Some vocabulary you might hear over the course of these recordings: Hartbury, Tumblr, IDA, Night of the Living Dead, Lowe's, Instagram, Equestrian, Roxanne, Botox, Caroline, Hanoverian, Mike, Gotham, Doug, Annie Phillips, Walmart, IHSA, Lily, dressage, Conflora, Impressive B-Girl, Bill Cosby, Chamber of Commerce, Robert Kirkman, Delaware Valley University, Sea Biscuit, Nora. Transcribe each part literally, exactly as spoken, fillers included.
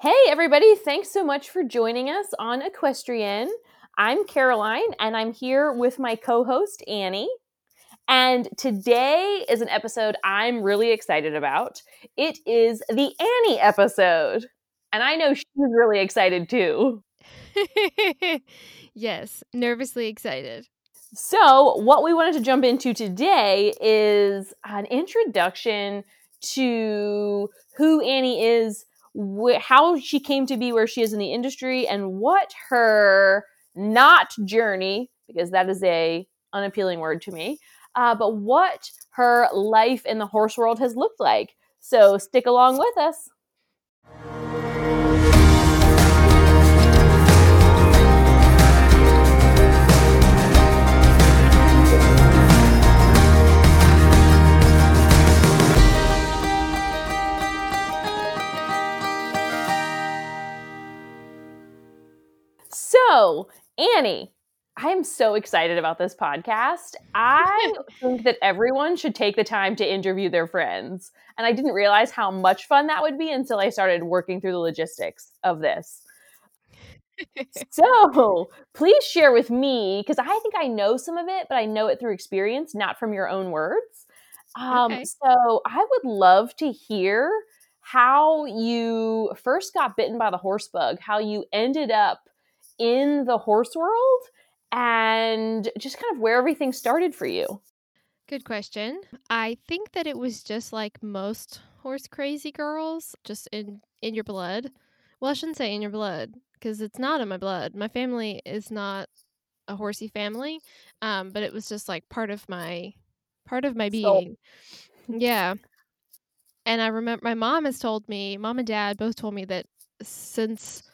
Hey, everybody. Thanks so much for joining us on Equestrian. I'm Caroline, and I'm here with my co-host, Annie. And today is an episode I'm really excited about. It is the Annie episode. And I know she's really excited, too. Yes, nervously excited. So what we wanted to jump into today is an introduction to who Annie is, wh- how she came to be where she is in the industry, and what her not journey, because that is a unappealing word to me, uh, but what her life in the horse world has looked like. So stick along with us. So, Annie, I am so excited about this podcast. I think that everyone should take the time to interview their friends. And I didn't realize how much fun that would be until I started working through the logistics of this. So, please share with me, because I think I know some of it, but I know it through experience, not from your own words. Um, okay. So, I would love to hear how you first got bitten by the horse bug, how you ended up in the horse world, and just kind of where everything started for you. Good question. I think that it was just like most horse crazy girls, just in, in your blood. Well, I shouldn't say in your blood, because it's not in my blood. My family is not a horsey family, um, but it was just like part of my, part of my being. So. Yeah. And I remember my mom has told me, mom and dad both told me that since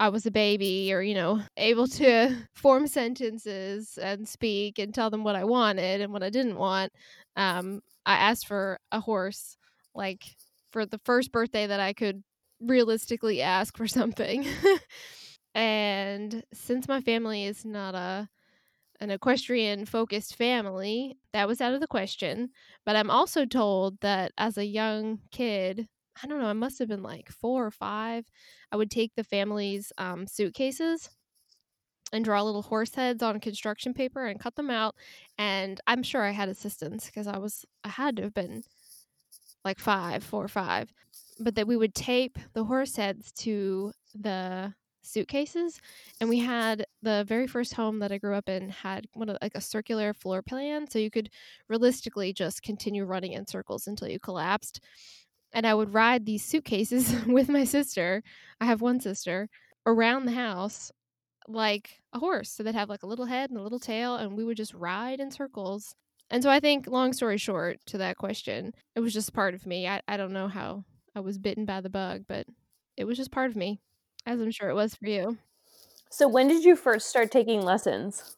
I was a baby, or, you know, able to form sentences and speak and tell them what I wanted and what I didn't want. Um, I asked for a horse, like, for the first birthday that I could realistically ask for something. And since my family is not a an equestrian-focused family, that was out of the question. But I'm also told that as a young kid, I don't know, I must have been like four or five, I would take the family's um, suitcases and draw little horse heads on construction paper and cut them out. And I'm sure I had assistance because I was, I had to have been like five, four or five. But that we would tape the horse heads to the suitcases. And we had the very first home that I grew up in had one of, like a circular floor plan. So you could realistically just continue running in circles until you collapsed. And I would ride these suitcases with my sister, I have one sister, around the house like a horse. So they'd have like a little head and a little tail, and we would just ride in circles. And so I think, long story short, to that question, it was just part of me. I, I don't know how I was bitten by the bug, but it was just part of me, as I'm sure it was for you. So when did you first start taking lessons?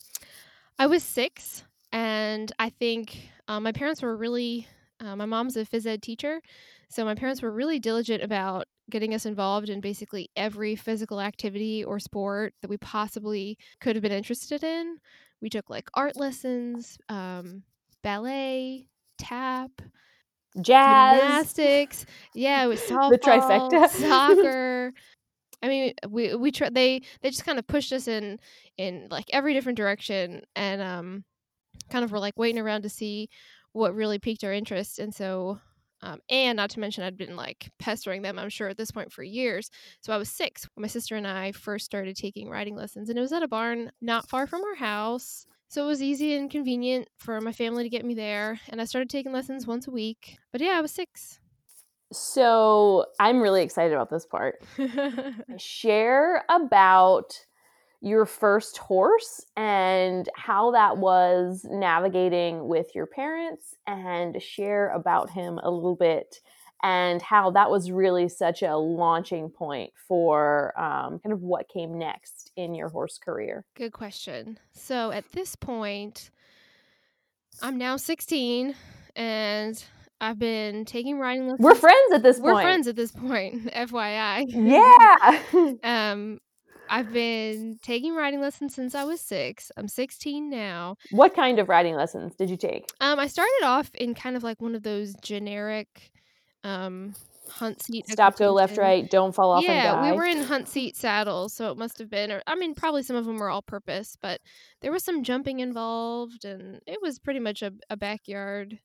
I was six, and I think um, my parents were really... Uh, my mom's a phys ed teacher, so my parents were really diligent about getting us involved in basically every physical activity or sport that we possibly could have been interested in. We took like art lessons, um, ballet, tap, jazz, gymnastics. Yeah, it was softball, the trifecta, soccer. I mean, we we tr- they they just kind of pushed us in in like every different direction, and um, kind of were like waiting around to see what really piqued our interest. And so, um, and not to mention, I'd been like pestering them, I'm sure, at this point for years. So I was six when my sister and I first started taking riding lessons, and it was at a barn not far from our house. So it was easy and convenient for my family to get me there. And I started taking lessons once a week, but yeah, I was six. So I'm really excited about this part. Share about your first horse and how that was navigating with your parents, and share about him a little bit and how that was really such a launching point for um, kind of what came next in your horse career. Good question. So at this point, I'm now sixteen, and I've been taking riding lessons. We're friends at this point. We're friends at this point, F Y I. Yeah. um. I've been taking riding lessons since I was six. I'm sixteen now. What kind of riding lessons did you take? Um, I started off in kind of like one of those generic um, hunt seat. Stop, go left, right. Don't fall off yeah, and die. Yeah, we were in hunt seat saddles, so it must have been. Or, I mean, probably some of them were all purpose, but there was some jumping involved, and it was pretty much a, a backyard.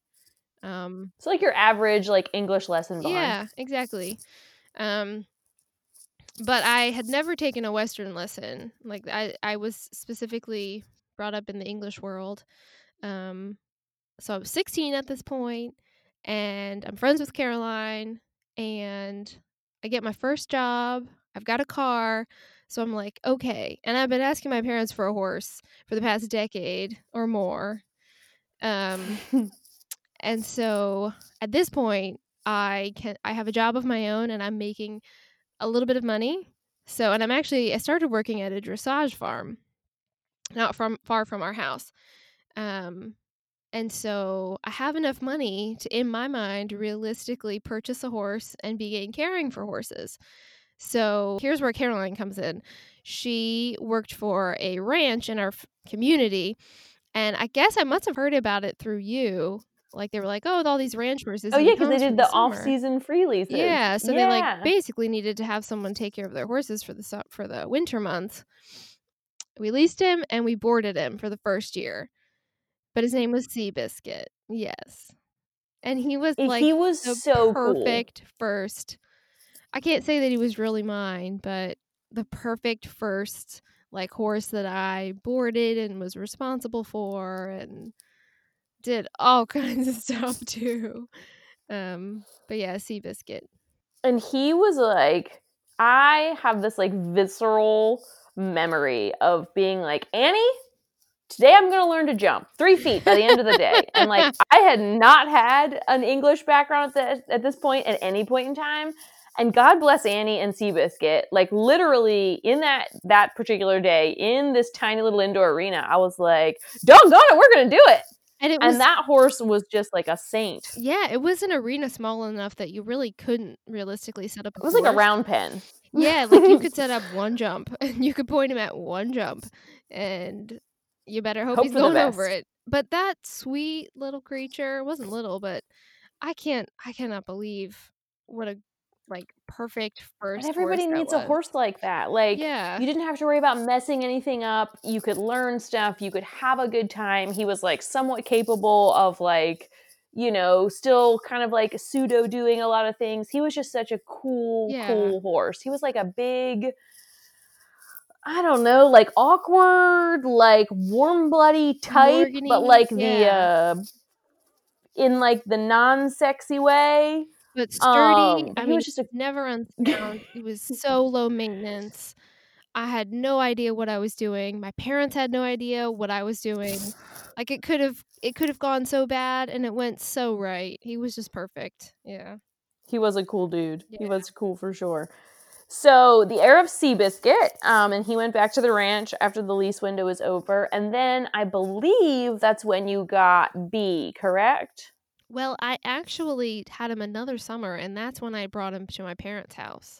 Um, it's like your average like English lesson bond. Yeah, exactly. Um, but I had never taken a Western lesson. Like I, I was specifically brought up in the English world. Um, so I was sixteen at this point, and I'm friends with Caroline, and I get my first job. I've got a car. So I'm like, okay. And I've been asking my parents for a horse for the past decade or more. Um, And so at this point, I can I have a job of my own, and I'm making a little bit of money. So, and I'm actually, I started working at a dressage farm, not from far from our house. Um, and so I have enough money to, in my mind, realistically purchase a horse and begin caring for horses. So here's where Caroline comes in. She worked for a ranch in our f- community, and I guess I must have heard about it through you. Like, they were like, oh, with all these ranch horses. Oh, yeah, because they did the, the off-season free leases. Yeah, so yeah. they, like, basically needed to have someone take care of their horses for the for the winter months. We leased him, and we boarded him for the first year. But his name was Sea Biscuit. Yes. And he was, like, he was the so perfect cool. first. I can't say that he was really mine, but the perfect first, like, horse that I boarded and was responsible for, and did all kinds of stuff too. Um, but yeah, Sea Biscuit. And he was like, I have this like visceral memory of being like, Annie, today I'm going to learn to jump three feet by the end of the day. And like, I had not had an English background at, the, at this point, at any point in time. And God bless Annie and Sea Biscuit. Like literally in that that particular day, in this tiny little indoor arena, I was like, doggone it, we're going to do it. And, it was, and that horse was just like a saint. Yeah, it was an arena small enough that you really couldn't realistically set up a It was horse. Like a round pen. Yeah, like you could set up one jump and you could point him at one jump. And you better hope, hope he's going over it. But that sweet little creature, wasn't little, but I can't, I cannot believe what a like perfect first but everybody needs a horse like that. Like yeah. you didn't have to worry about messing anything up. You could learn stuff. You could have a good time. He was like somewhat capable of like, you know, still kind of like pseudo doing a lot of things. He was just such a cool, yeah. cool horse. He was like a big, I don't know, like awkward, like warm bloody type, Morgan-y, but like yeah. the, uh, in like the non-sexy way. But sturdy, um, I mean, was just a- never unsound. It was so low maintenance. I had no idea what I was doing. My parents had no idea what I was doing. Like it could have, it could have gone so bad, and it went so right. He was just perfect. Yeah, he was a cool dude. Yeah. He was cool for sure. So the heir of Sea Biscuit, um, and he went back to the ranch after the lease window was over, and then I believe that's when you got B, correct? Well, I actually had him another summer, and that's when I brought him to my parents' house.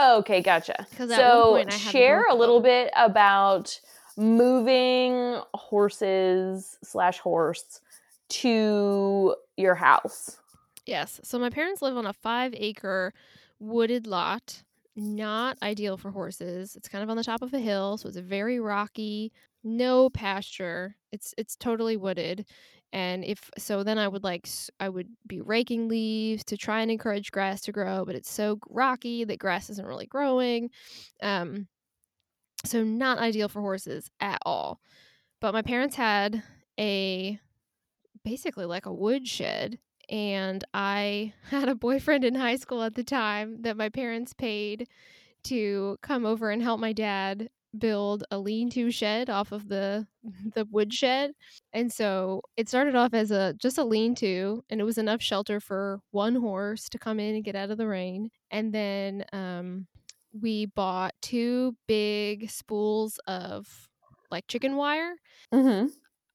Okay, gotcha. So share a little bit about moving horses slash horse to your house. Yes. So my parents live on a five-acre wooded lot, not ideal for horses. It's kind of on the top of a hill, so it's very rocky, no pasture. It's it's totally wooded. And if so, then I would like, I would be raking leaves to try and encourage grass to grow, but it's so rocky that grass isn't really growing. Um, so not ideal for horses at all. But my parents had a, basically like a wood shed, and I had a boyfriend in high school at the time that my parents paid to come over and help my dad build a lean-to shed off of the the wood shed. And so it started off as a just a lean-to, and it was enough shelter for one horse to come in and get out of the rain. And then um we bought two big spools of like chicken wire. Mm-hmm.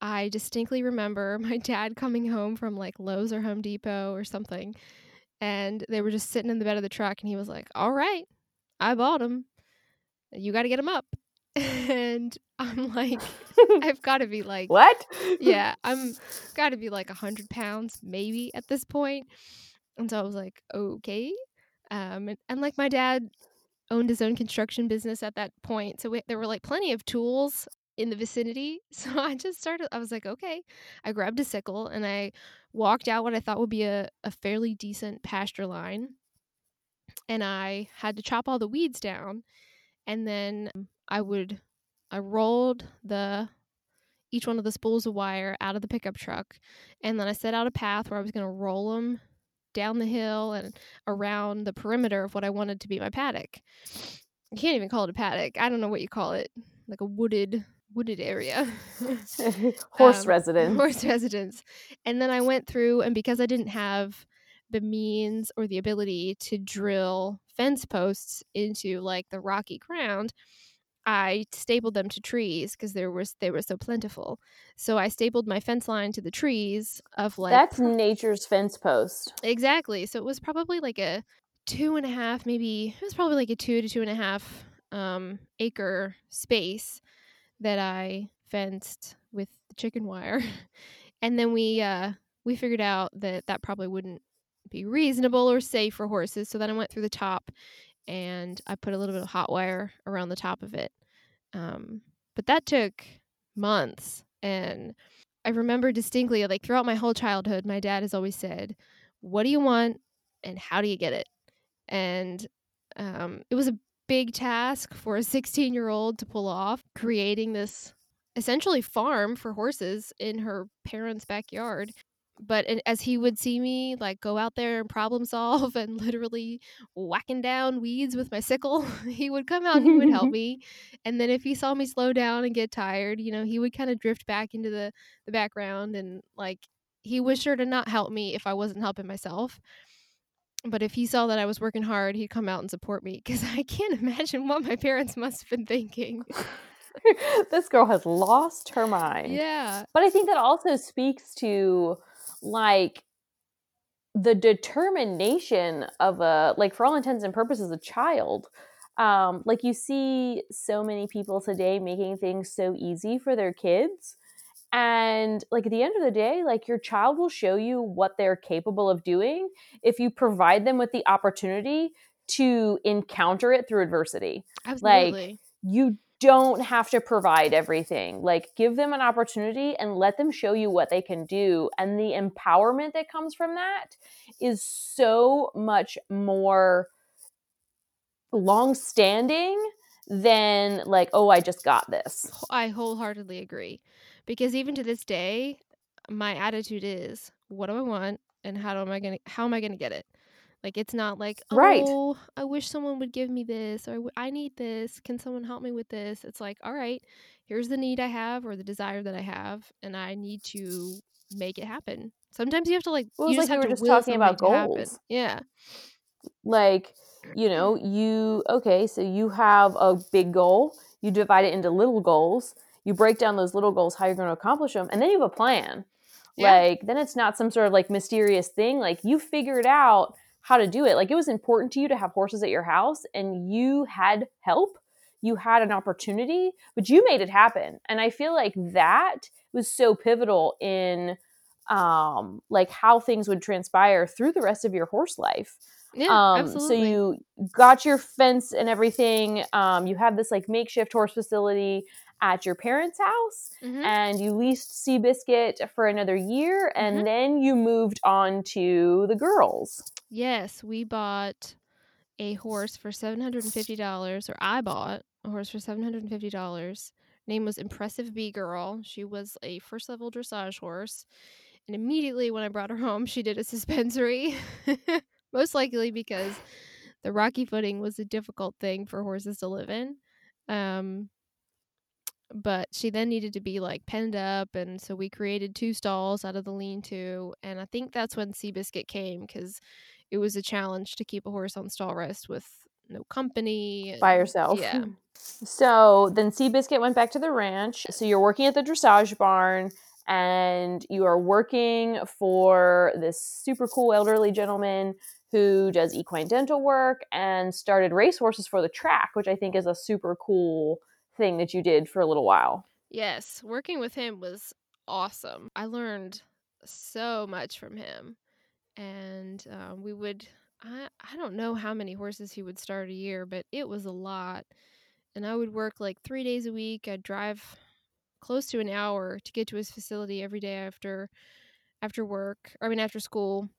I distinctly remember my dad coming home from like Lowe's or Home Depot or something, and they were just sitting in the bed of the truck, and he was like, all right, I bought them, you got to get them up. And I'm like, I've got to be like, what? Yeah, I'm got to be like one hundred pounds maybe at this point. And so I was like, okay. Um, and, and like my dad owned his own construction business at that point. So we, there were like plenty of tools in the vicinity. So I just started, I was like, okay, I grabbed a sickle and I walked out what I thought would be a, a fairly decent pasture line. And I had to chop all the weeds down. And then I would, I rolled the, each one of the spools of wire out of the pickup truck. And then I set out a path where I was going to roll them down the hill and around the perimeter of what I wanted to be my paddock. You can't even call it a paddock. I don't know what you call it. Like a wooded wooded area. Horse um, residence. Horse residence. And then I went through, and because I didn't have the means or the ability to drill fence posts into like the rocky ground, I stapled them to trees because there was they were so plentiful. So I stapled my fence line to the trees of like... That's nature's fence post. Exactly. So it was probably like a two and a half, maybe... It was probably like a two to two and a half um, acre space that I fenced with the chicken wire. And then we uh, we figured out that that probably wouldn't be reasonable or safe for horses. So then I went through the top and I put a little bit of hot wire around the top of it. Um, but that took months. And I remember distinctly, like throughout my whole childhood, my dad has always said, what do you want and how do you get it? And um, it was a big task for a sixteen-year-old to pull off, creating this essentially farm for horses in her parents' backyard. But as he would see me, like, go out there and problem solve and literally whacking down weeds with my sickle, he would come out and he would help me. And then if he saw me slow down and get tired, you know, he would kind of drift back into the, the background. And, like, he was sure to not help me if I wasn't helping myself. But if he saw that I was working hard, he'd come out and support me. Because I can't imagine what my parents must have been thinking. This girl has lost her mind. Yeah. But I think that also speaks to... like the determination of a, like for all intents and purposes, a child. Um, like you see so many people today making things so easy for their kids. And like at the end of the day, like your child will show you what they're capable of doing if you provide them with the opportunity to encounter it through adversity. Absolutely. Like you don't have to provide everything. Like, give them an opportunity and let them show you what they can do. And the empowerment that comes from that is so much more long-standing than like, oh, I just got this. I wholeheartedly agree. Because even to this day, my attitude is, what do I want and how am I gonna how am I gonna get it? Like, it's not like, oh, right. I wish someone would give me this, or I need this. Can someone help me with this? It's like, all right, here's the need I have or the desire that I have, and I need to make it happen. Sometimes you have to, like, well, you just like have we were to just talking about goals. Yeah. Like, you know, you, okay, so you have a big goal. You divide it into little goals. You break down those little goals, how you're going to accomplish them, and then you have a plan. Yeah. Like, then it's not some sort of, like, mysterious thing. Like, you figured out how to do it. Like, it was important to you to have horses at your house, and you had help, you had an opportunity, but you made it happen. And I feel like that was so pivotal in um like how things would transpire through the rest of your horse life. Yeah, um absolutely. So you got your fence and everything, um you had this like makeshift horse facility at your parents' house, mm-hmm. and you leased Sea Biscuit for another year, and mm-hmm. then you moved on to the girls. Yes, we bought a horse for seven hundred fifty dollars, or I bought a horse for seven hundred fifty dollars. Name was Impressive B-Girl. She was a first-level dressage horse, and immediately when I brought her home, she did a suspensory, most likely because the rocky footing was a difficult thing for horses to live in. Um, but she then needed to be, like, penned up, and so we created two stalls out of the lean-to, and I think that's when Sea Biscuit came, because it was a challenge to keep a horse on stall rest with no company. And, by yourself. Yeah. So then Sea Biscuit went back to the ranch. So you're working at the dressage barn, and you are working for this super cool elderly gentleman who does equine dental work and started race horses for the track, which I think is a super cool thing that you did for a little while. Yes, working with him was awesome. I learned so much from him. and uh, we would, I, I don't know how many horses he would start a year, but it was a lot. And I would work like three days a week. I'd drive close to an hour to get to his facility every day after after work, or I mean after school.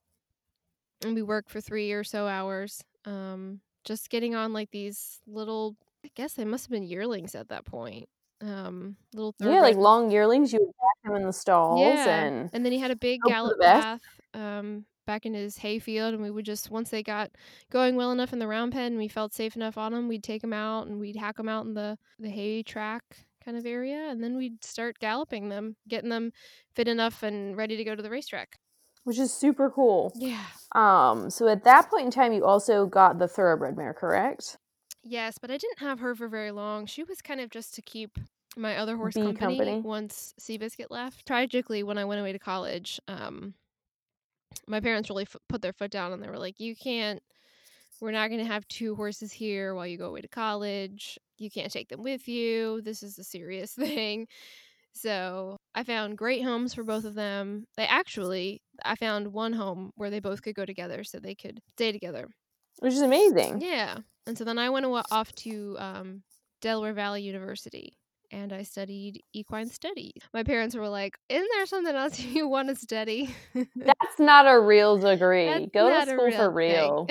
And we worked for three or so hours, um, just getting on like these little, I guess they must have been yearlings at that point. Um, little yeah, like long yearlings. You would pack them in the stalls. Yeah. And, and then he had a big gallop path um, back in his hay field. And we would just, once they got going well enough in the round pen and we felt safe enough on them, we'd take them out and we'd hack them out in the, the hay track kind of area. And then we'd start galloping them, getting them fit enough and ready to go to the racetrack. Which is super cool. Yeah. Um. So at that point in time, you also got the thoroughbred mare, correct? Yes, but I didn't have her for very long. She was kind of just to keep my other horse company, company once Sea Biscuit left. Tragically, when I went away to college, um, my parents really f- put their foot down and they were like, you can't, we're not going to have two horses here while you go away to college. You can't take them with you. This is a serious thing. So I found great homes for both of them. They actually, I found one home where they both could go together so they could stay together. Which is amazing. Yeah. And so then I went off to um, Delaware Valley University and I studied equine studies. My parents were like, isn't there something else you want to study? That's not a real degree. That's go to school real for real.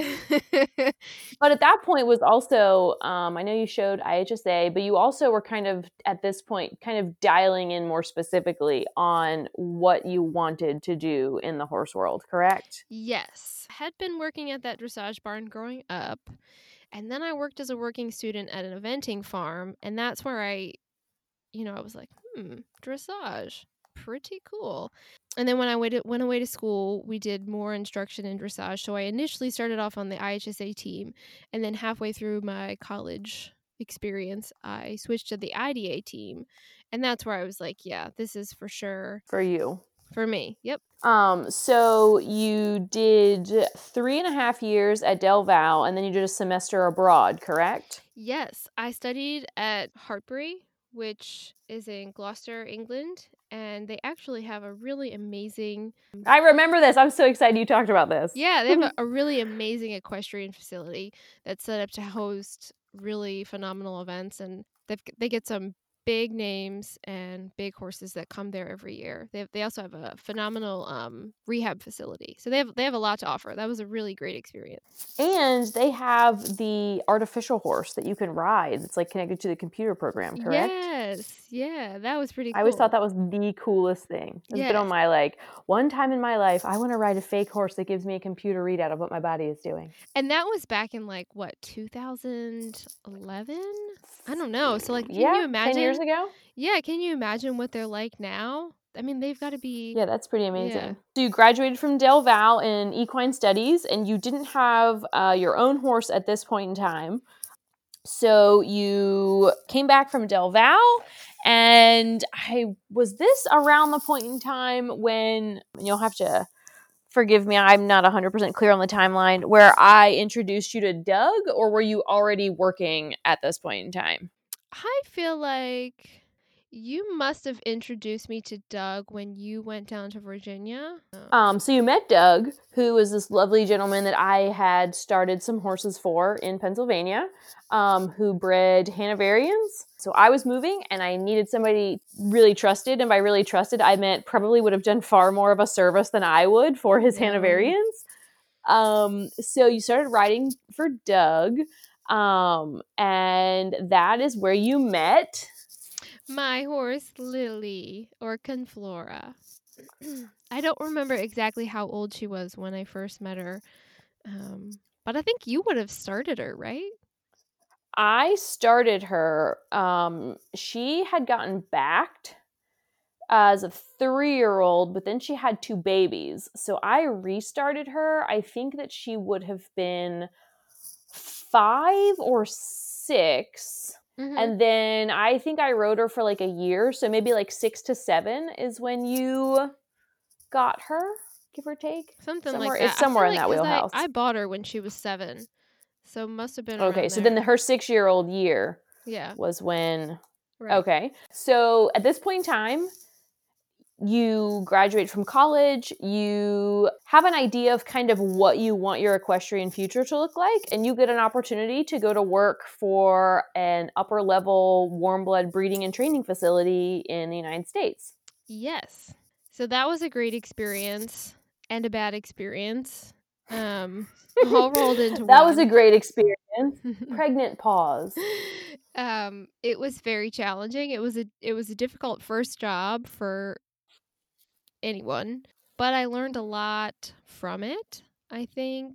But at that point was also, um, I know you showed I H S A, but you also were kind of, at this point, kind of dialing in more specifically on what you wanted to do in the horse world, correct? Yes. I had been working at that dressage barn growing up, and then I worked as a working student at an eventing farm, and that's where I You know, I was like, hmm, dressage, pretty cool. And then when I went, went away to school, we did more instruction in dressage. So I initially started off on the I H S A team. And then halfway through my college experience, I switched to the I D A team. And that's where I was like, yeah, this is for sure. For you. For me. Yep. Um. So you did three and a half years at Del Val, and then you did a semester abroad, correct? Yes. I studied at Hartbury, which is in Gloucester, England, and they actually have a really amazing... I remember this. I'm so excited you talked about this. Yeah, they have a really amazing equestrian facility that's set up to host really phenomenal events, and they've, they get some big names and big horses that come there every year. They have, they also have a phenomenal um, rehab facility. So they have they have a lot to offer. That was a really great experience. And they have the artificial horse that you can ride. It's like connected to the computer program, correct? Yes. Yeah. That was pretty cool. I always thought that was the coolest thing. It's yes. been on my like, one time in my life, I want to ride a fake horse that gives me a computer readout of what my body is doing. And that was back in like, what, two thousand eleven? I don't know. So like, can yeah, you imagine? ten years ago? Yeah, can you imagine what they're like now? I mean, they've got to be... Yeah, that's pretty amazing. Yeah. So you graduated from Del Val in equine studies, and you didn't have uh, your own horse at this point in time. So you came back from Del Val, and I was this around the point in time when... And you'll have to forgive me, I'm not one hundred percent clear on the timeline, where I introduced you to Doug, or were you already working at this point in time? I feel like you must have introduced me to Doug when you went down to Virginia. Um, so you met Doug, who was this lovely gentleman that I had started some horses for in Pennsylvania, um, who bred Hanoverians. So I was moving and I needed somebody really trusted. And by really trusted, I meant probably would have done far more of a service than I would for his yeah. Hanoverians. Um, so you started riding for Doug. Um, and that is where you met my horse, Lily, or Conflora. I don't remember exactly how old she was when I first met her. Um, but I think you would have started her, right? I started her. Um, she had gotten backed as a three-year-old, but then she had two babies. So I restarted her. I think that she would have been five or six, mm-hmm. and then I think I rode her for like a year, so maybe like six to seven is when you got her, give or take, something somewhere, like that. It's somewhere in like, that wheelhouse. I, I bought her when she was seven, so must have been okay. So there. Then the, her six-year-old year, yeah, was when. Right. Okay, so at this point in time, you graduate from college, you have an idea of kind of what you want your equestrian future to look like, and you get an opportunity to go to work for an upper level warm blood breeding and training facility in the United States. Yes. So that was a great experience and a bad experience. Um, all rolled into that one. That was a great experience. Pregnant pause. Um, it was very challenging. It was a it was a difficult first job for anyone, but I learned a lot from it, I think.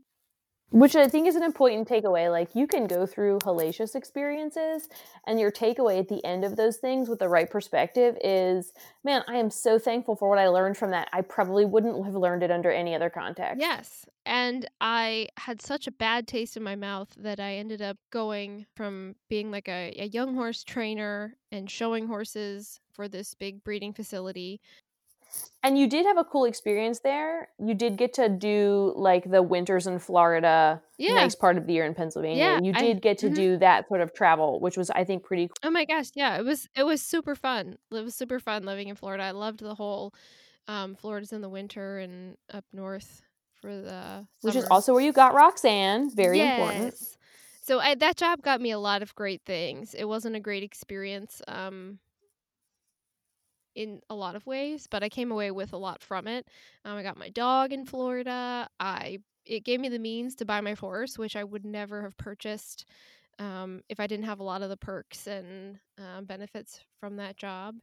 Which I think is an important takeaway. Like, you can go through hellacious experiences, and your takeaway at the end of those things with the right perspective is, man, I am so thankful for what I learned from that. I probably wouldn't have learned it under any other context. Yes. And I had such a bad taste in my mouth that I ended up going from being like a, a young horse trainer and showing horses for this big breeding facility. And you did have a cool experience there. You did get to do like the winters in Florida, yeah. Next part of the year in Pennsylvania. Yeah, you did I, get to mm-hmm. do that sort of travel, which was, I think, pretty cool. Oh my gosh. Yeah, it was it was super fun. It was super fun living in Florida. I loved the whole um, Florida's in the winter and up north for the summer. Which is also where you got Roxanne. Very yes. important. So I, that job got me a lot of great things. It wasn't a great experience. Um in a lot of ways, but I came away with a lot from it. Um, I got my dog in Florida. I It gave me the means to buy my horse, which I would never have purchased um, if I didn't have a lot of the perks and uh, benefits from that job.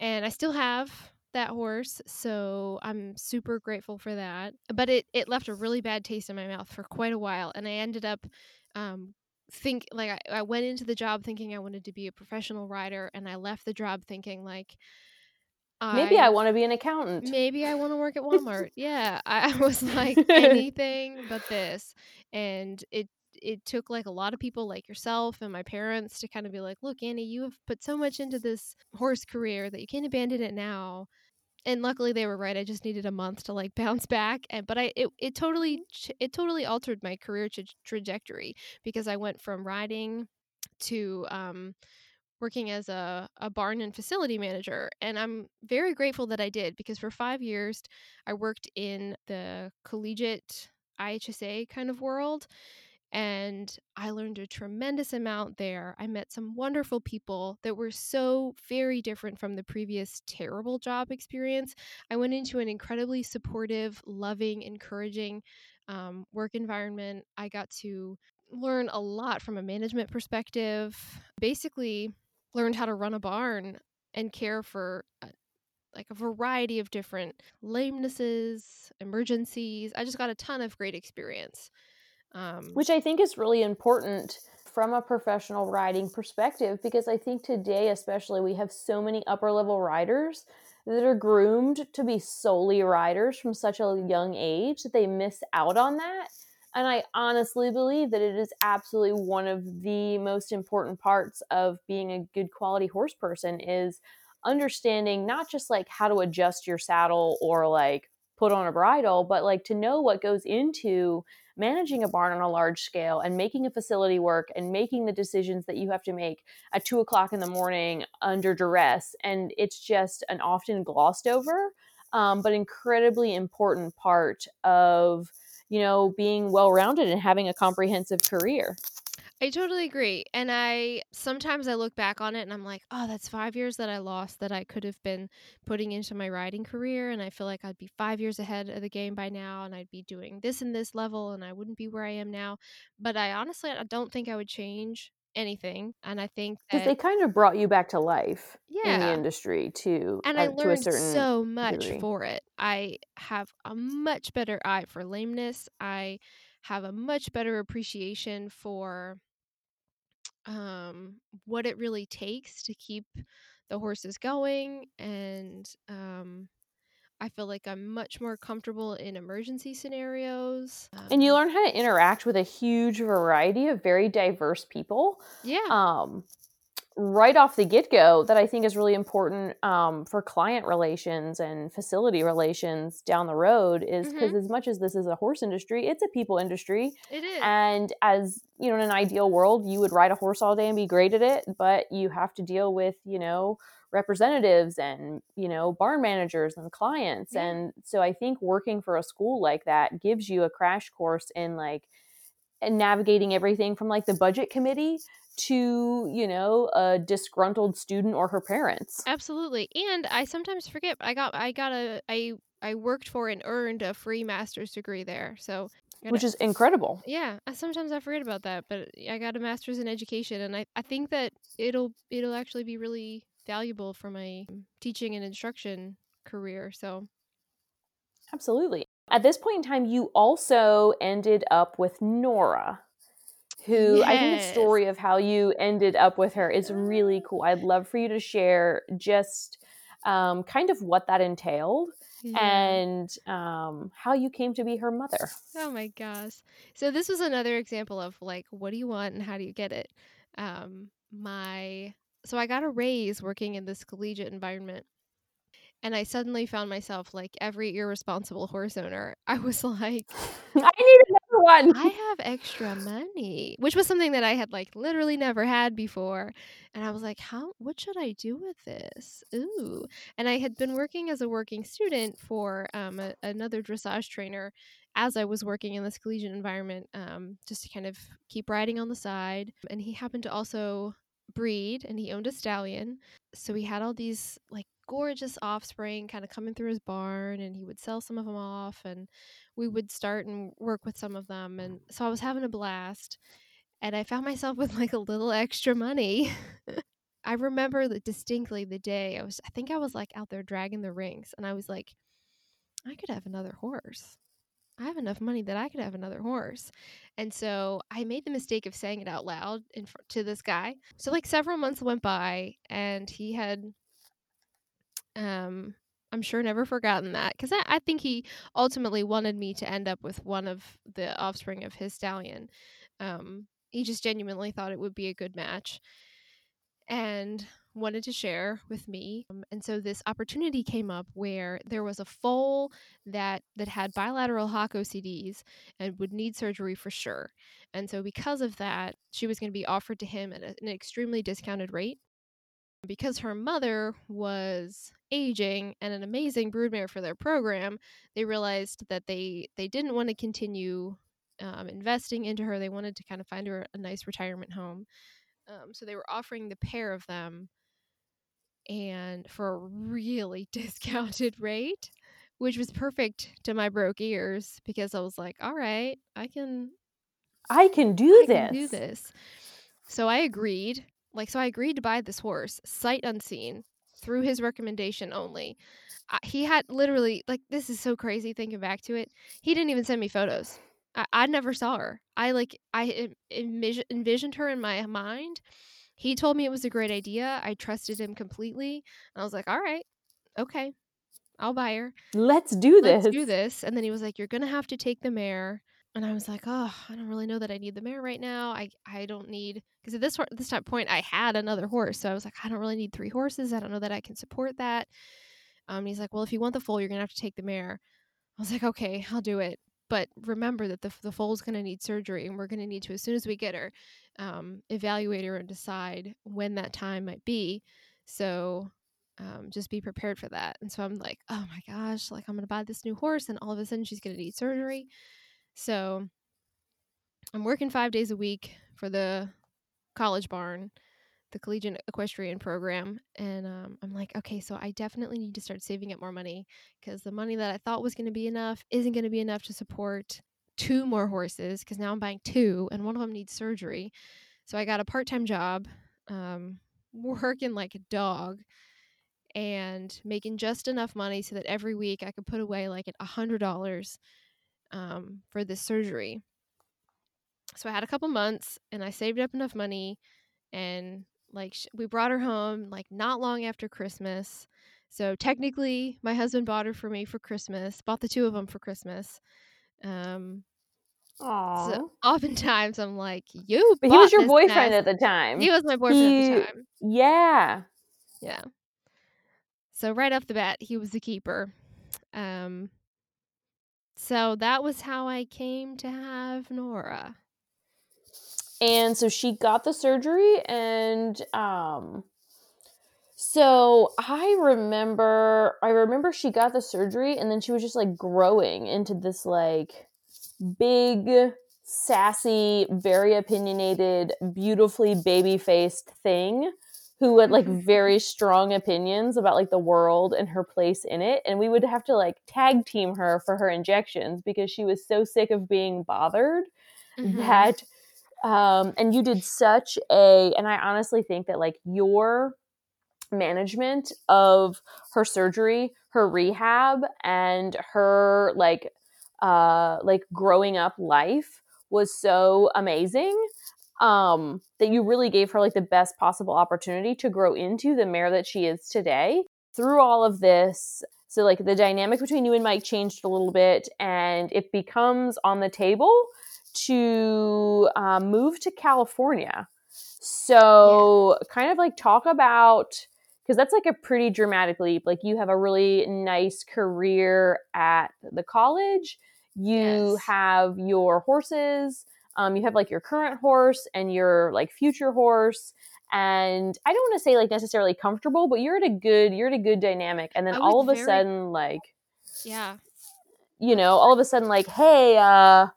And I still have that horse, so I'm super grateful for that. But it, it left a really bad taste in my mouth for quite a while, and I ended up um, think like I, I went into the job thinking I wanted to be a professional rider, and I left the job thinking like I, maybe I want to be an accountant, maybe I want to work at Walmart. Yeah, I was like anything but this, and it it took like a lot of people like yourself and my parents to kind of be like, look, Annie, you have put so much into this horse career that you can't abandon it now. And luckily they were right. I just needed a month to like bounce back. And but I it, it totally it totally altered my career tra- trajectory because I went from riding to um, working as a, a barn and facility manager. And I'm very grateful that I did, because for five years I worked in the collegiate I H S A kind of world. And I learned a tremendous amount there. I met some wonderful people that were so very different from the previous terrible job experience. I went into an incredibly supportive, loving, encouraging um, work environment. I got to learn a lot from a management perspective. Basically, learned how to run a barn and care for a, like a variety of different lamenesses, emergencies. I just got a ton of great experience. Um, Which I think is really important from a professional riding perspective, because I think today especially we have so many upper level riders that are groomed to be solely riders from such a young age that they miss out on that. And I honestly believe that it is absolutely one of the most important parts of being a good quality horse person is understanding not just like how to adjust your saddle or like put on a bridle, but like to know what goes into managing a barn on a large scale and making a facility work and making the decisions that you have to make at two o'clock in the morning under duress. And it's just an often glossed over, um, but incredibly important part of, you know, being well-rounded and having a comprehensive career. I totally agree. And I sometimes I look back on it and I'm like, oh, that's five years that I lost that I could have been putting into my riding career. And I feel like I'd be five years ahead of the game by now, and I'd be doing this and this level, and I wouldn't be where I am now. But I honestly, I don't think I would change anything. And I think that... Because they kind of brought you back to life yeah. in the industry too. And uh, I learned so much degree. for it. I have a much better eye for lameness. I have a much better appreciation for... Um, what it really takes to keep the horses going. And um, I feel like I'm much more comfortable in emergency scenarios. Um, and you learn how to interact with a huge variety of very diverse people. Yeah. Um, right off the get-go, that I think is really important um, for client relations and facility relations down the road is because mm-hmm. as much as this is a horse industry, it's a people industry. It is. And as you know, in an ideal world, you would ride a horse all day and be great at it, but you have to deal with, you know, representatives and, you know, barn managers and clients. Yeah. And so I think working for a school like that gives you a crash course in like navigating everything from like the budget committee to, you know, a disgruntled student or her parents. Absolutely. And I sometimes forget, I got, I got a, I, I worked for and earned a free master's degree there. So which is incredible. Yeah. Sometimes I forget about that, but I got a master's in education, and I, I think that it'll it'll actually be really valuable for my teaching and instruction career. So absolutely. At this point in time, you also ended up with Nora, who yes. I think the story of how you ended up with her is really cool. I'd love for you to share just um, kind of what that entailed. Yeah. And um, how you came to be her mother. Oh my gosh. So this was another example of like, what do you want and how do you get it? Um, my, so I got a raise working in this collegiate environment, and I suddenly found myself like every irresponsible horse owner. I was like, I need another one. I have extra money, which was something that I had like literally never had before. And I was like, how, what should I do with this? Ooh. And I had been working as a working student for um, a, another dressage trainer as I was working in this collegiate environment, um, just to kind of keep riding on the side. And he happened to also breed, and he owned a stallion. So he had all these like gorgeous offspring kind of coming through his barn, and he would sell some of them off, and we would start and work with some of them. And so I was having a blast, and I found myself with like a little extra money. I remember distinctly the day I was, I think I was like out there dragging the rings, and I was like, I could have another horse. I have enough money that I could have another horse. And so I made the mistake of saying it out loud in fr- to this guy. So like several months went by, and he had Um, I'm sure never forgotten that, because I, I think he ultimately wanted me to end up with one of the offspring of his stallion. Um, he just genuinely thought it would be a good match and wanted to share with me. Um, and so this opportunity came up where there was a foal that, that had bilateral hock O C Ds and would need surgery for sure. And so because of that, she was going to be offered to him at a, an extremely discounted rate. Because her mother was aging and an amazing broodmare for their program, they realized that they, they didn't want to continue um, investing into her. They wanted to kind of find her a nice retirement home. Um, so they were offering the pair of them, and for a really discounted rate, which was perfect to my broke ears, because I was like, all right, I can, I can do I this. Can do this. So I agreed. Like, so I agreed to buy this horse, sight unseen, through his recommendation only. I, he had literally, like, this is so crazy thinking back to it. He didn't even send me photos. I, I never saw her. I, like, I envis- envisioned her in my mind. He told me it was a great idea. I trusted him completely. And I was like, all right, okay, I'll buy her. Let's do this. Let's do this. And then he was like, you're going to have to take the mare. And I was like, oh, I don't really know that I need the mare right now. I, I don't need, because at this this time point, I had another horse. So I was like, I don't really need three horses. I don't know that I can support that. Um, he's like, well, if you want the foal, you're going to have to take the mare. I was like, okay, I'll do it. But remember that the the foal's going to need surgery, and we're going to need to, as soon as we get her, um, evaluate her and decide when that time might be. So um, just be prepared for that. And so I'm like, oh my gosh, like I'm going to buy this new horse, and all of a sudden she's going to need surgery. So I'm working five days a week for the college barn, the collegiate equestrian program. And um, I'm like, okay, so I definitely need to start saving up more money, because the money that I thought was going to be enough isn't going to be enough to support two more horses, because now I'm buying two and one of them needs surgery. So I got a part-time job, um, working like a dog, and making just enough money so that every week I could put away like one hundred dollars um, for this surgery. So I had a couple months, and I saved up enough money, and like sh- we brought her home like not long after Christmas. So technically my husband bought her for me for Christmas, bought the two of them for Christmas. Um, Aww. So oftentimes I'm like, you, but he was your boyfriend nest. At the time. He was my boyfriend he... at the time. Yeah. Yeah. So right off the bat, he was the keeper. Um, So that was how I came to have Nora. And so she got the surgery, and um, so I remember, I remember she got the surgery, and then she was just like growing into this like big, sassy, very opinionated, beautifully baby-faced thing who had like very strong opinions about like the world and her place in it. And we would have to like tag team her for her injections because she was so sick of being bothered mm-hmm. that, um, and you did such a, and I honestly think that like your management of her surgery, her rehab, and her like, uh, like growing up life was so amazing. Um, that you really gave her like the best possible opportunity to grow into the mare that she is today through all of this. So like the dynamic between you and Mike changed a little bit, and it becomes on the table to uh, move to California. So yeah. kind of like talk about, because that's like a pretty dramatic leap. Like you have a really nice career at the college. You yes. have your horses. Um, you have like your current horse and your like future horse, and I don't want to say like necessarily comfortable, but you're at a good, you're at a good dynamic. And then I all of very... a sudden, like, yeah, you know, all of a sudden, like, hey, uh,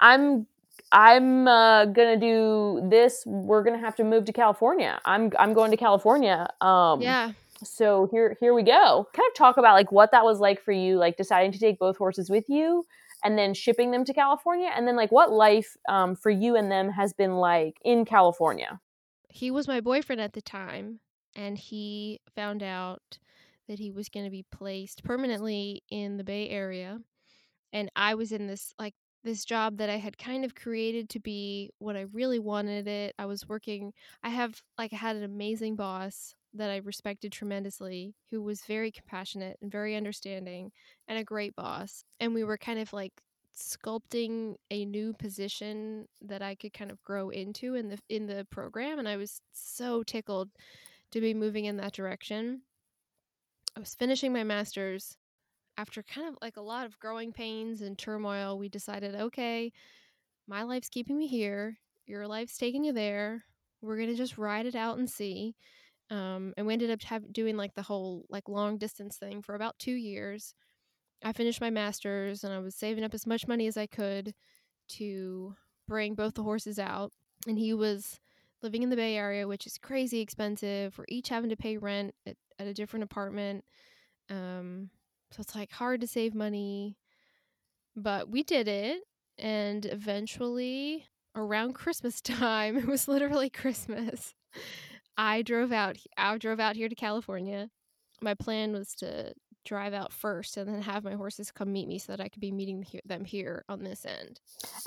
I'm, I'm uh, gonna do this. We're gonna have to move to California. I'm, I'm going to California. Um, yeah. So here, here we go. Kind of talk about like what that was like for you, like deciding to take both horses with you, and then shipping them to California, and then, like, what life um, for you and them has been like in California. He was my boyfriend at the time, and he found out that he was going to be placed permanently in the Bay Area, and I was in this, like, this job that I had kind of created to be what I really wanted it. I was working, I have, like, I had an amazing boss that I respected tremendously, who was very compassionate and very understanding and a great boss. And we were kind of like sculpting a new position that I could kind of grow into in the in the program. And I was so tickled to be moving in that direction. I was finishing my master's. After kind of like a lot of growing pains and turmoil, we decided, okay, my life's keeping me here. Your life's taking you there. We're going to just ride it out and see. Um, and we ended up have, doing like the whole like long distance thing for about two years. I finished my master's, and I was saving up as much money as I could to bring both the horses out. And he was living in the Bay Area, which is crazy expensive. We're each having to pay rent at, at a different apartment. Um, so it's like hard to save money, but we did it. And eventually around Christmas time, it was literally Christmas. I drove out I drove out here to California. My plan was to drive out first and then have my horses come meet me so that I could be meeting them here on this end.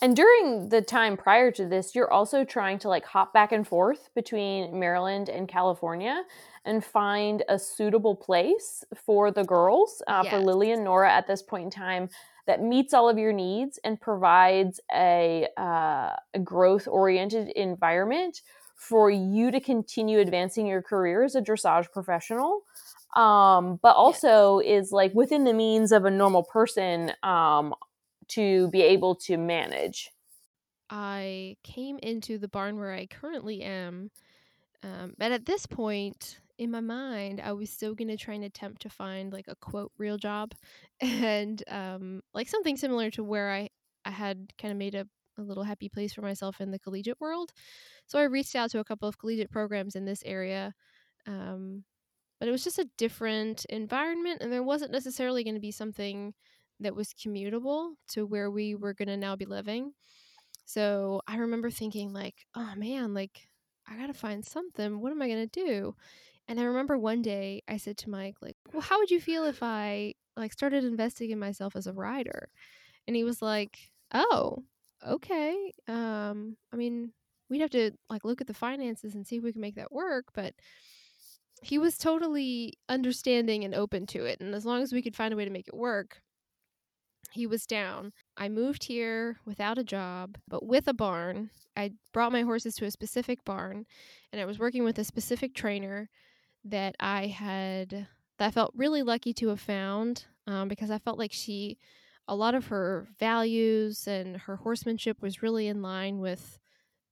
And during the time prior to this, you're also trying to like hop back and forth between Maryland and California and find a suitable place for the girls, uh, yes. for Lily and Nora at this point in time, that meets all of your needs and provides a, uh, a growth-oriented environment for you to continue advancing your career as a dressage professional, um, but also yes. is like within the means of a normal person um, to be able to manage. I came into the barn where I currently am, um, but at this point in my mind, I was still going to try and attempt to find like a quote real job, and um, like something similar to where I, I had kind of made a a little happy place for myself in the collegiate world. So I reached out to a couple of collegiate programs in this area. Um, but it was just a different environment, and there wasn't necessarily going to be something that was commutable to where we were going to now be living. So I remember thinking like, oh man, like I got to find something. What am I going to do? And I remember one day I said to Mike, like, well, how would you feel if I like started investing in myself as a rider? And he was like, oh, okay, um, I mean, we'd have to, like, look at the finances and see if we can make that work, but he was totally understanding and open to it, and as long as we could find a way to make it work, he was down. I moved here without a job, but with a barn. I brought my horses to a specific barn, and I was working with a specific trainer that I had, that I felt really lucky to have found, um, because I felt like she... a lot of her values and her horsemanship was really in line with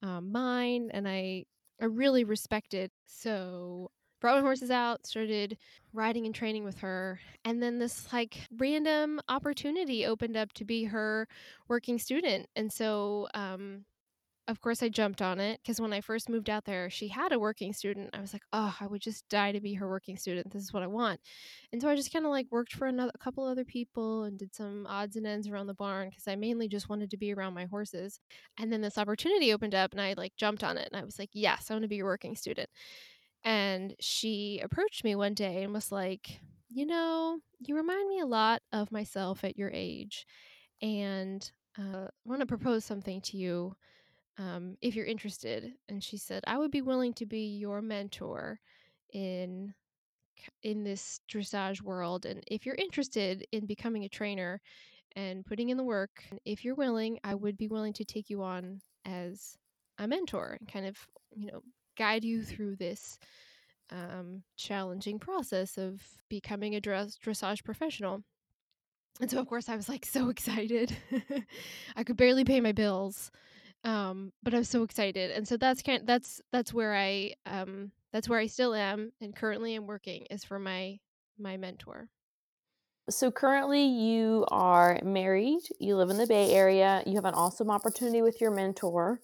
um, mine, and I I really respected. So brought my horses out, started riding and training with her. And then this like random opportunity opened up to be her working student. And so, um, of course, I jumped on it because when I first moved out there, she had a working student. I was like, oh, I would just die to be her working student. This is what I want. And so I just kind of like worked for another a couple other people and did some odds and ends around the barn because I mainly just wanted to be around my horses. And then this opportunity opened up and I like jumped on it and I was like, yes, I want to be your working student. And she approached me one day and was like, you know, you remind me a lot of myself at your age. And uh, I want to propose something to you. Um, if you're interested. And she said, I would be willing to be your mentor in in this dressage world. And if you're interested in becoming a trainer and putting in the work, if you're willing, I would be willing to take you on as a mentor and kind of, you know, guide you through this um, challenging process of becoming a dress- dressage professional. And so, of course, I was like so excited. I could barely pay my bills. Um, but I'm so excited. And so that's kind of, that's, that's where I, um, that's where I still am. And currently I'm working is for my, my mentor. So currently you are married, you live in the Bay Area, you have an awesome opportunity with your mentor.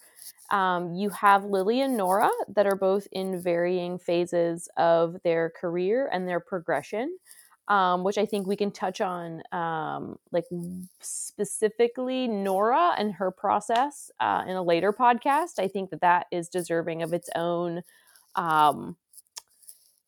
Um, you have Lily and Nora that are both in varying phases of their career and their progression. Um, which I think we can touch on, um, like specifically Nora and her process uh, in a later podcast. I think that that is deserving of its own um,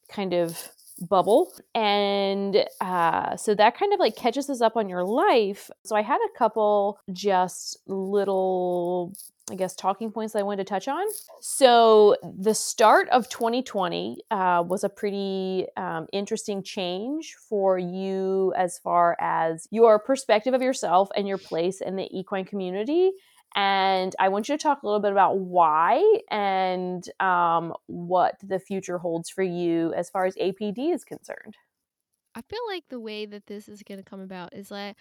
kind of bubble. And uh, so that kind of like catches us up on your life. So I had a couple just little, I guess, talking points that I wanted to touch on. So the start of twenty twenty uh, was a pretty um, interesting change for you as far as your perspective of yourself and your place in the equine community. And I want you to talk a little bit about why and um, what the future holds for you as far as A P D is concerned. I feel like the way that this is going to come about is that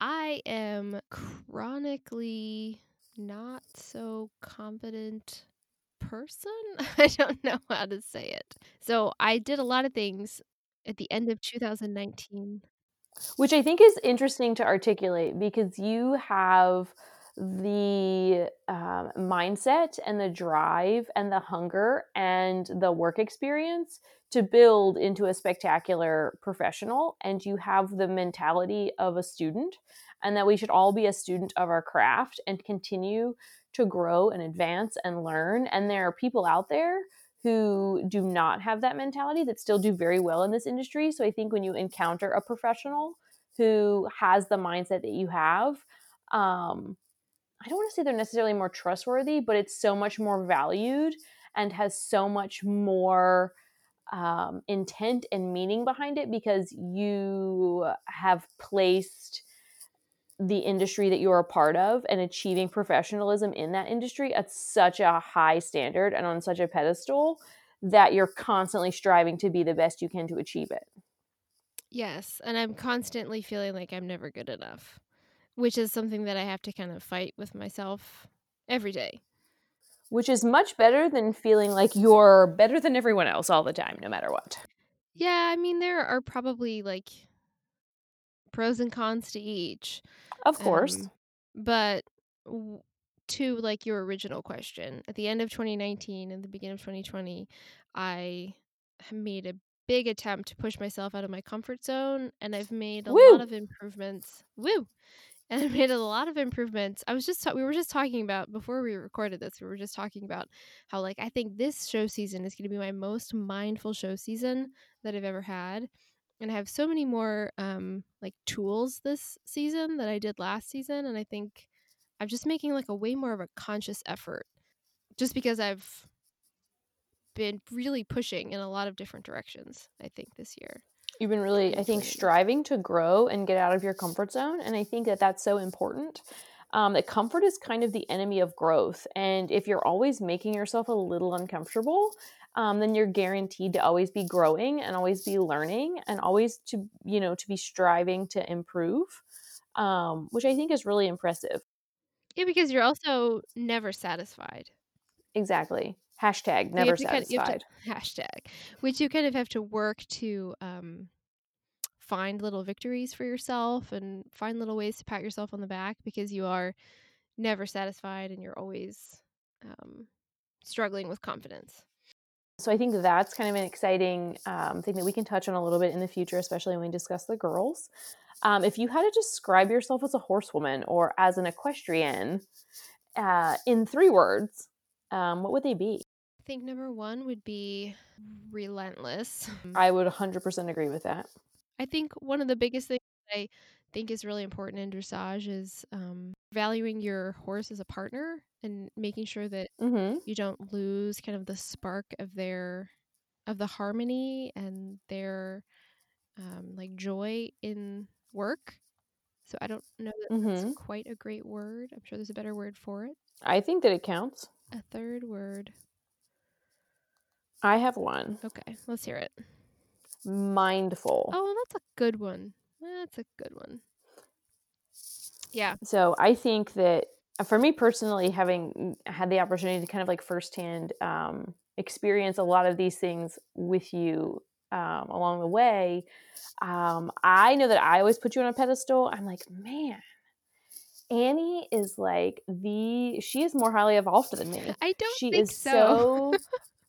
I am chronically not so confident person. I don't know how to say it. So I did a lot of things at the end of two thousand nineteen. Which I think is interesting to articulate because you have the um, mindset and the drive and the hunger and the work experience to build into a spectacular professional. And you have the mentality of a student and that we should all be a student of our craft and continue to grow and advance and learn. And there are people out there who do not have that mentality that still do very well in this industry. So I think when you encounter a professional who has the mindset that you have, um, I don't want to say they're necessarily more trustworthy, but it's so much more valued and has so much more um, intent and meaning behind it because you have placed the industry that you're a part of and achieving professionalism in that industry at such a high standard and on such a pedestal that you're constantly striving to be the best you can to achieve it. Yes. And I'm constantly feeling like I'm never good enough, which is something that I have to kind of fight with myself every day. Which is much better than feeling like you're better than everyone else all the time, no matter what. Yeah, I mean, there are probably like pros and cons to each. Of course. Um, but w- to like your original question, at the end of twenty nineteen and the beginning of twenty twenty, I made a big attempt to push myself out of my comfort zone, and I've made a Woo! lot of improvements. Woo! And I made a lot of improvements. I was just, ta- we were just talking about, before we recorded this, we were just talking about how, like, I think this show season is going to be my most mindful show season that I've ever had. And I have so many more, um, like, tools this season that I did last season. And I think I'm just making, like, a way more of a conscious effort just because I've been really pushing in a lot of different directions, I think, this year. You've been really, I think, striving to grow and get out of your comfort zone. And I think that that's so important. Um, that comfort is kind of the enemy of growth. And if you're always making yourself a little uncomfortable, um, then you're guaranteed to always be growing and always be learning and always to, you know, to be striving to improve, um, which I think is really impressive. Yeah, because you're also never satisfied. Exactly. Hashtag never so satisfied. Kind of, to, hashtag. Which you kind of have to work to um, find little victories for yourself and find little ways to pat yourself on the back, because you are never satisfied and you're always um, struggling with confidence. So I think that's kind of an exciting um, thing that we can touch on a little bit in the future, especially when we discuss the girls. Um, if you had to describe yourself as a horsewoman or as an equestrian uh, in three words, um, what would they be? I think number one would be relentless. I would one hundred percent agree with that. I think one of the biggest things that I think is really important in dressage is um, valuing your horse as a partner and making sure that mm-hmm. you don't lose kind of the spark of their, of the harmony and their um, like joy in work. So I don't know that mm-hmm. that's quite a great word. I'm sure there's a better word for it. I think that it counts. A third word. I have one. Okay, let's hear it. Mindful. Oh, that's a good one. That's a good one. Yeah. So I think that for me personally, having had the opportunity to kind of like firsthand um, experience a lot of these things with you um, along the way, um, I know that I always put you on a pedestal. I'm like, man, Annie is like the, she is more highly evolved than me. I don't she think is so. so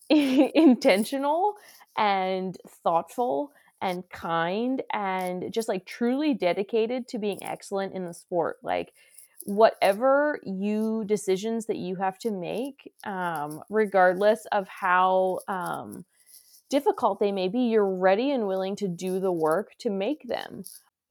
intentional and thoughtful and kind and just like truly dedicated to being excellent in the sport. Like whatever you decisions that you have to make, um, regardless of how um, difficult they may be, you're ready and willing to do the work to make them,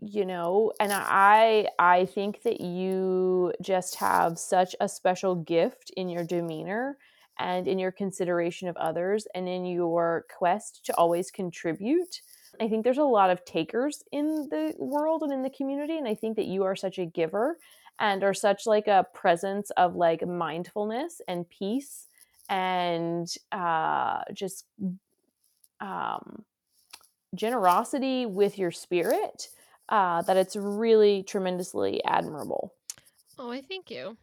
you know? And I, I think that you just have such a special gift in your demeanor and in your consideration of others and in your quest to always contribute. I think there's a lot of takers in the world and in the community. And I think that you are such a giver and are such like a presence of like mindfulness and peace and uh, just um, generosity with your spirit uh, that it's really tremendously admirable. Oh, I thank you.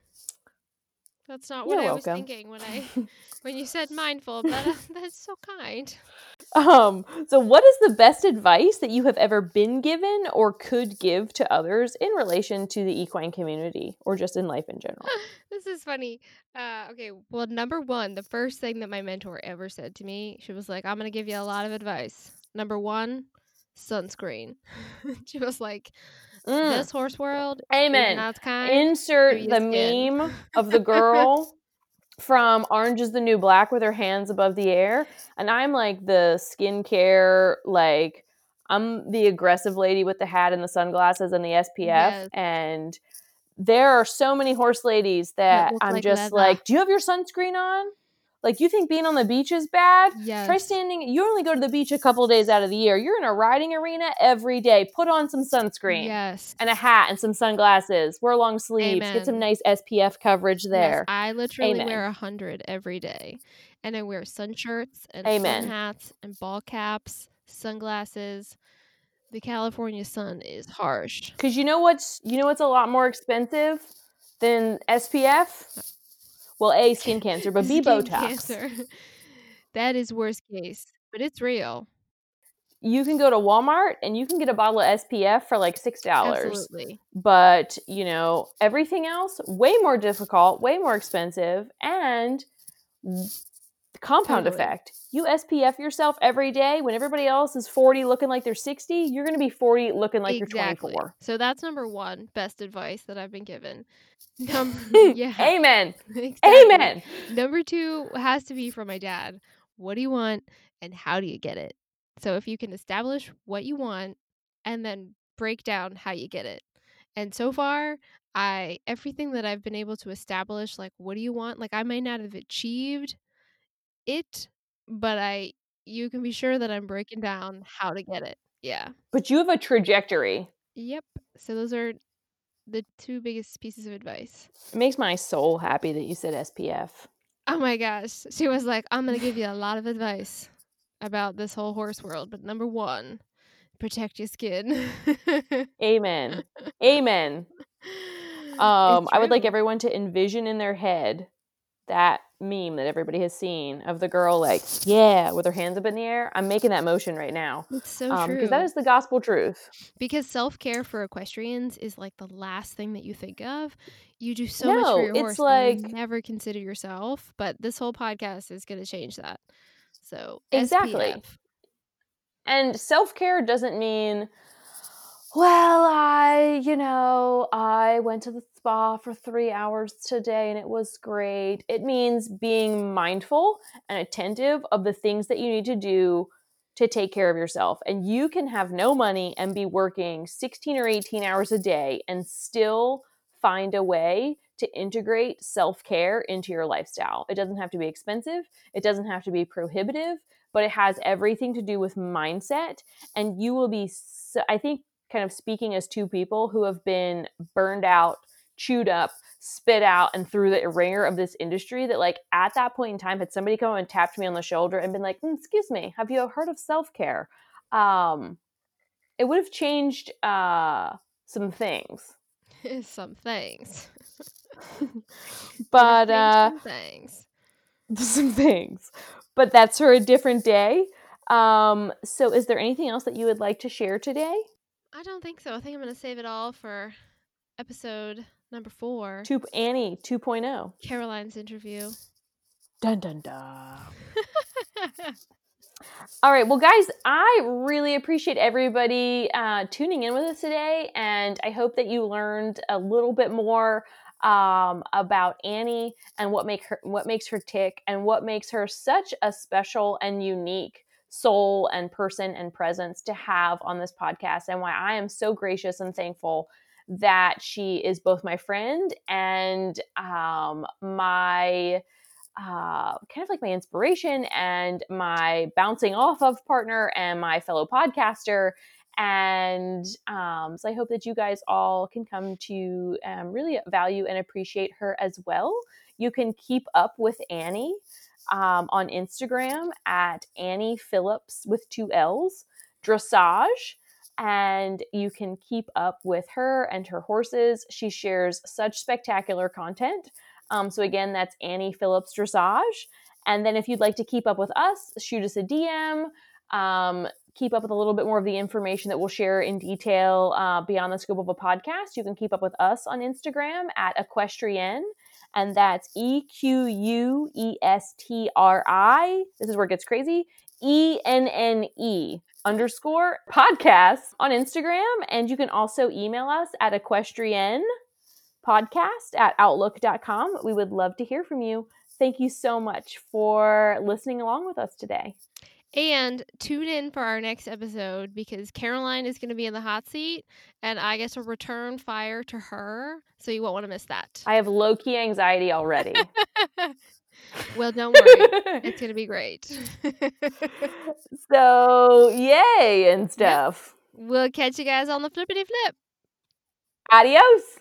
That's not what You're I welcome. was thinking when I, when you said mindful, but uh, that's so kind. Um, so what is the best advice that you have ever been given or could give to others in relation to the equine community or just in life in general? This is funny. Uh, okay. Well, number one, the first thing that my mentor ever said to me, she was like, I'm going to give you a lot of advice. Number one, sunscreen. She was like, Mm. this horse world, amen. Not kind, insert the skin. Meme of the girl from Orange is the New Black with her hands above the air, and I'm like the skincare, like I'm the aggressive lady with the hat and the sunglasses and the S P F, yes. And there are so many horse ladies that, that I'm like just leather. Like, do you have your sunscreen on? Like, you think being on the beach is bad? Yes. Try standing. You only go to the beach a couple days out of the year. You're in a riding arena every day. Put on some sunscreen. Yes. And a hat and some sunglasses. Wear long sleeves. Amen. Get some nice S P F coverage there. Yes, I literally Amen. wear one hundred every day. And I wear sun shirts and Amen. sun hats and ball caps, sunglasses. The California sun is harsh. Because you know what's, you know what's a lot more expensive than S P F? Well, A, skin cancer, but B, skin Botox. Cancer. That is worst case, but it's real. You can go to Walmart and you can get a bottle of S P F for like six dollars. Absolutely. But, you know, everything else, way more difficult, way more expensive, and compound totally. effect. You S P F yourself every day when everybody else is forty looking like they're sixty, you're going to be forty looking like exactly. you're twenty-four. So that's number one, best advice that I've been given. Number, yeah. Amen. Exactly. Amen. Number two has to be from my dad. What do you want and how do you get it? So if you can establish what you want and then break down how you get it. And so far, I everything that I've been able to establish, like what do you want? Like I might not have achieved it, but I you can be sure that I'm breaking down how to get it. Yeah. But you have a trajectory. Yep. So those are the two biggest pieces of advice. It makes my soul happy that you said S P F. Oh my gosh. She was like, I'm going to give you a lot of advice about this whole horse world. But number one, protect your skin. Amen. Amen. Um, I would like everyone to envision in their head that meme that everybody has seen of the girl like, yeah, with her hands up in the air. I'm making that motion right now. It's so um, true. Because that is the gospel truth. Because self-care for equestrians is like the last thing that you think of. You do so no, much for your horse. It's like, you never consider yourself, but this whole podcast is going to change that. So exactly. S P F. And self-care doesn't mean, well, I, you know, I went to the spa for three hours today and it was great. It means being mindful and attentive of the things that you need to do to take care of yourself. And you can have no money and be working sixteen or eighteen hours a day and still find a way to integrate self-care into your lifestyle. It doesn't have to be expensive. It doesn't have to be prohibitive, but it has everything to do with mindset. And you will be, so, I think, kind of speaking as two people who have been burned out, chewed up, spit out, and through the ringer of this industry that, like, at that point in time, had somebody come and tapped me on the shoulder and been like, mm, excuse me, have you heard of self-care? Um, it would have changed uh, some things. Some things. But, uh, some things. Some things. But that's for a different day. Um, so is there anything else that you would like to share today? I don't think so. I think I'm going to save it all for episode number four. Two, Annie two point oh. Caroline's interview. Dun, dun, dun. All right. Well, guys, I really appreciate everybody uh, tuning in with us today. And I hope that you learned a little bit more um, about Annie and what make her, what makes her tick and what makes her such a special and unique soul and person and presence to have on this podcast, and why I am so gracious and thankful that she is both my friend and um, my uh, kind of like my inspiration and my bouncing off of partner and my fellow podcaster. And um, so I hope that you guys all can come to um, really value and appreciate her as well. You can keep up with Annie Um, on Instagram at Annie Phillips with two L's, dressage. And you can keep up with her and her horses. She shares such spectacular content. Um, so again, that's Annie Phillips dressage. And then if you'd like to keep up with us, shoot us a D M. Um, keep up with a little bit more of the information that we'll share in detail uh, beyond the scope of a podcast. You can keep up with us on Instagram at Equestrian. And that's E Q U E S T R I, this is where it gets crazy, E N N E underscore podcasts on Instagram. And you can also email us at equestrian podcast at outlook dot com. We would love to hear from you. Thank you so much for listening along with us today. And tune in for our next episode because Caroline is going to be in the hot seat and I guess we'll return fire to her. So you won't want to miss that. I have low-key anxiety already. Well, don't worry. It's going to be great. So, yay and stuff. Yep. We'll catch you guys on the flippity flip. Adios.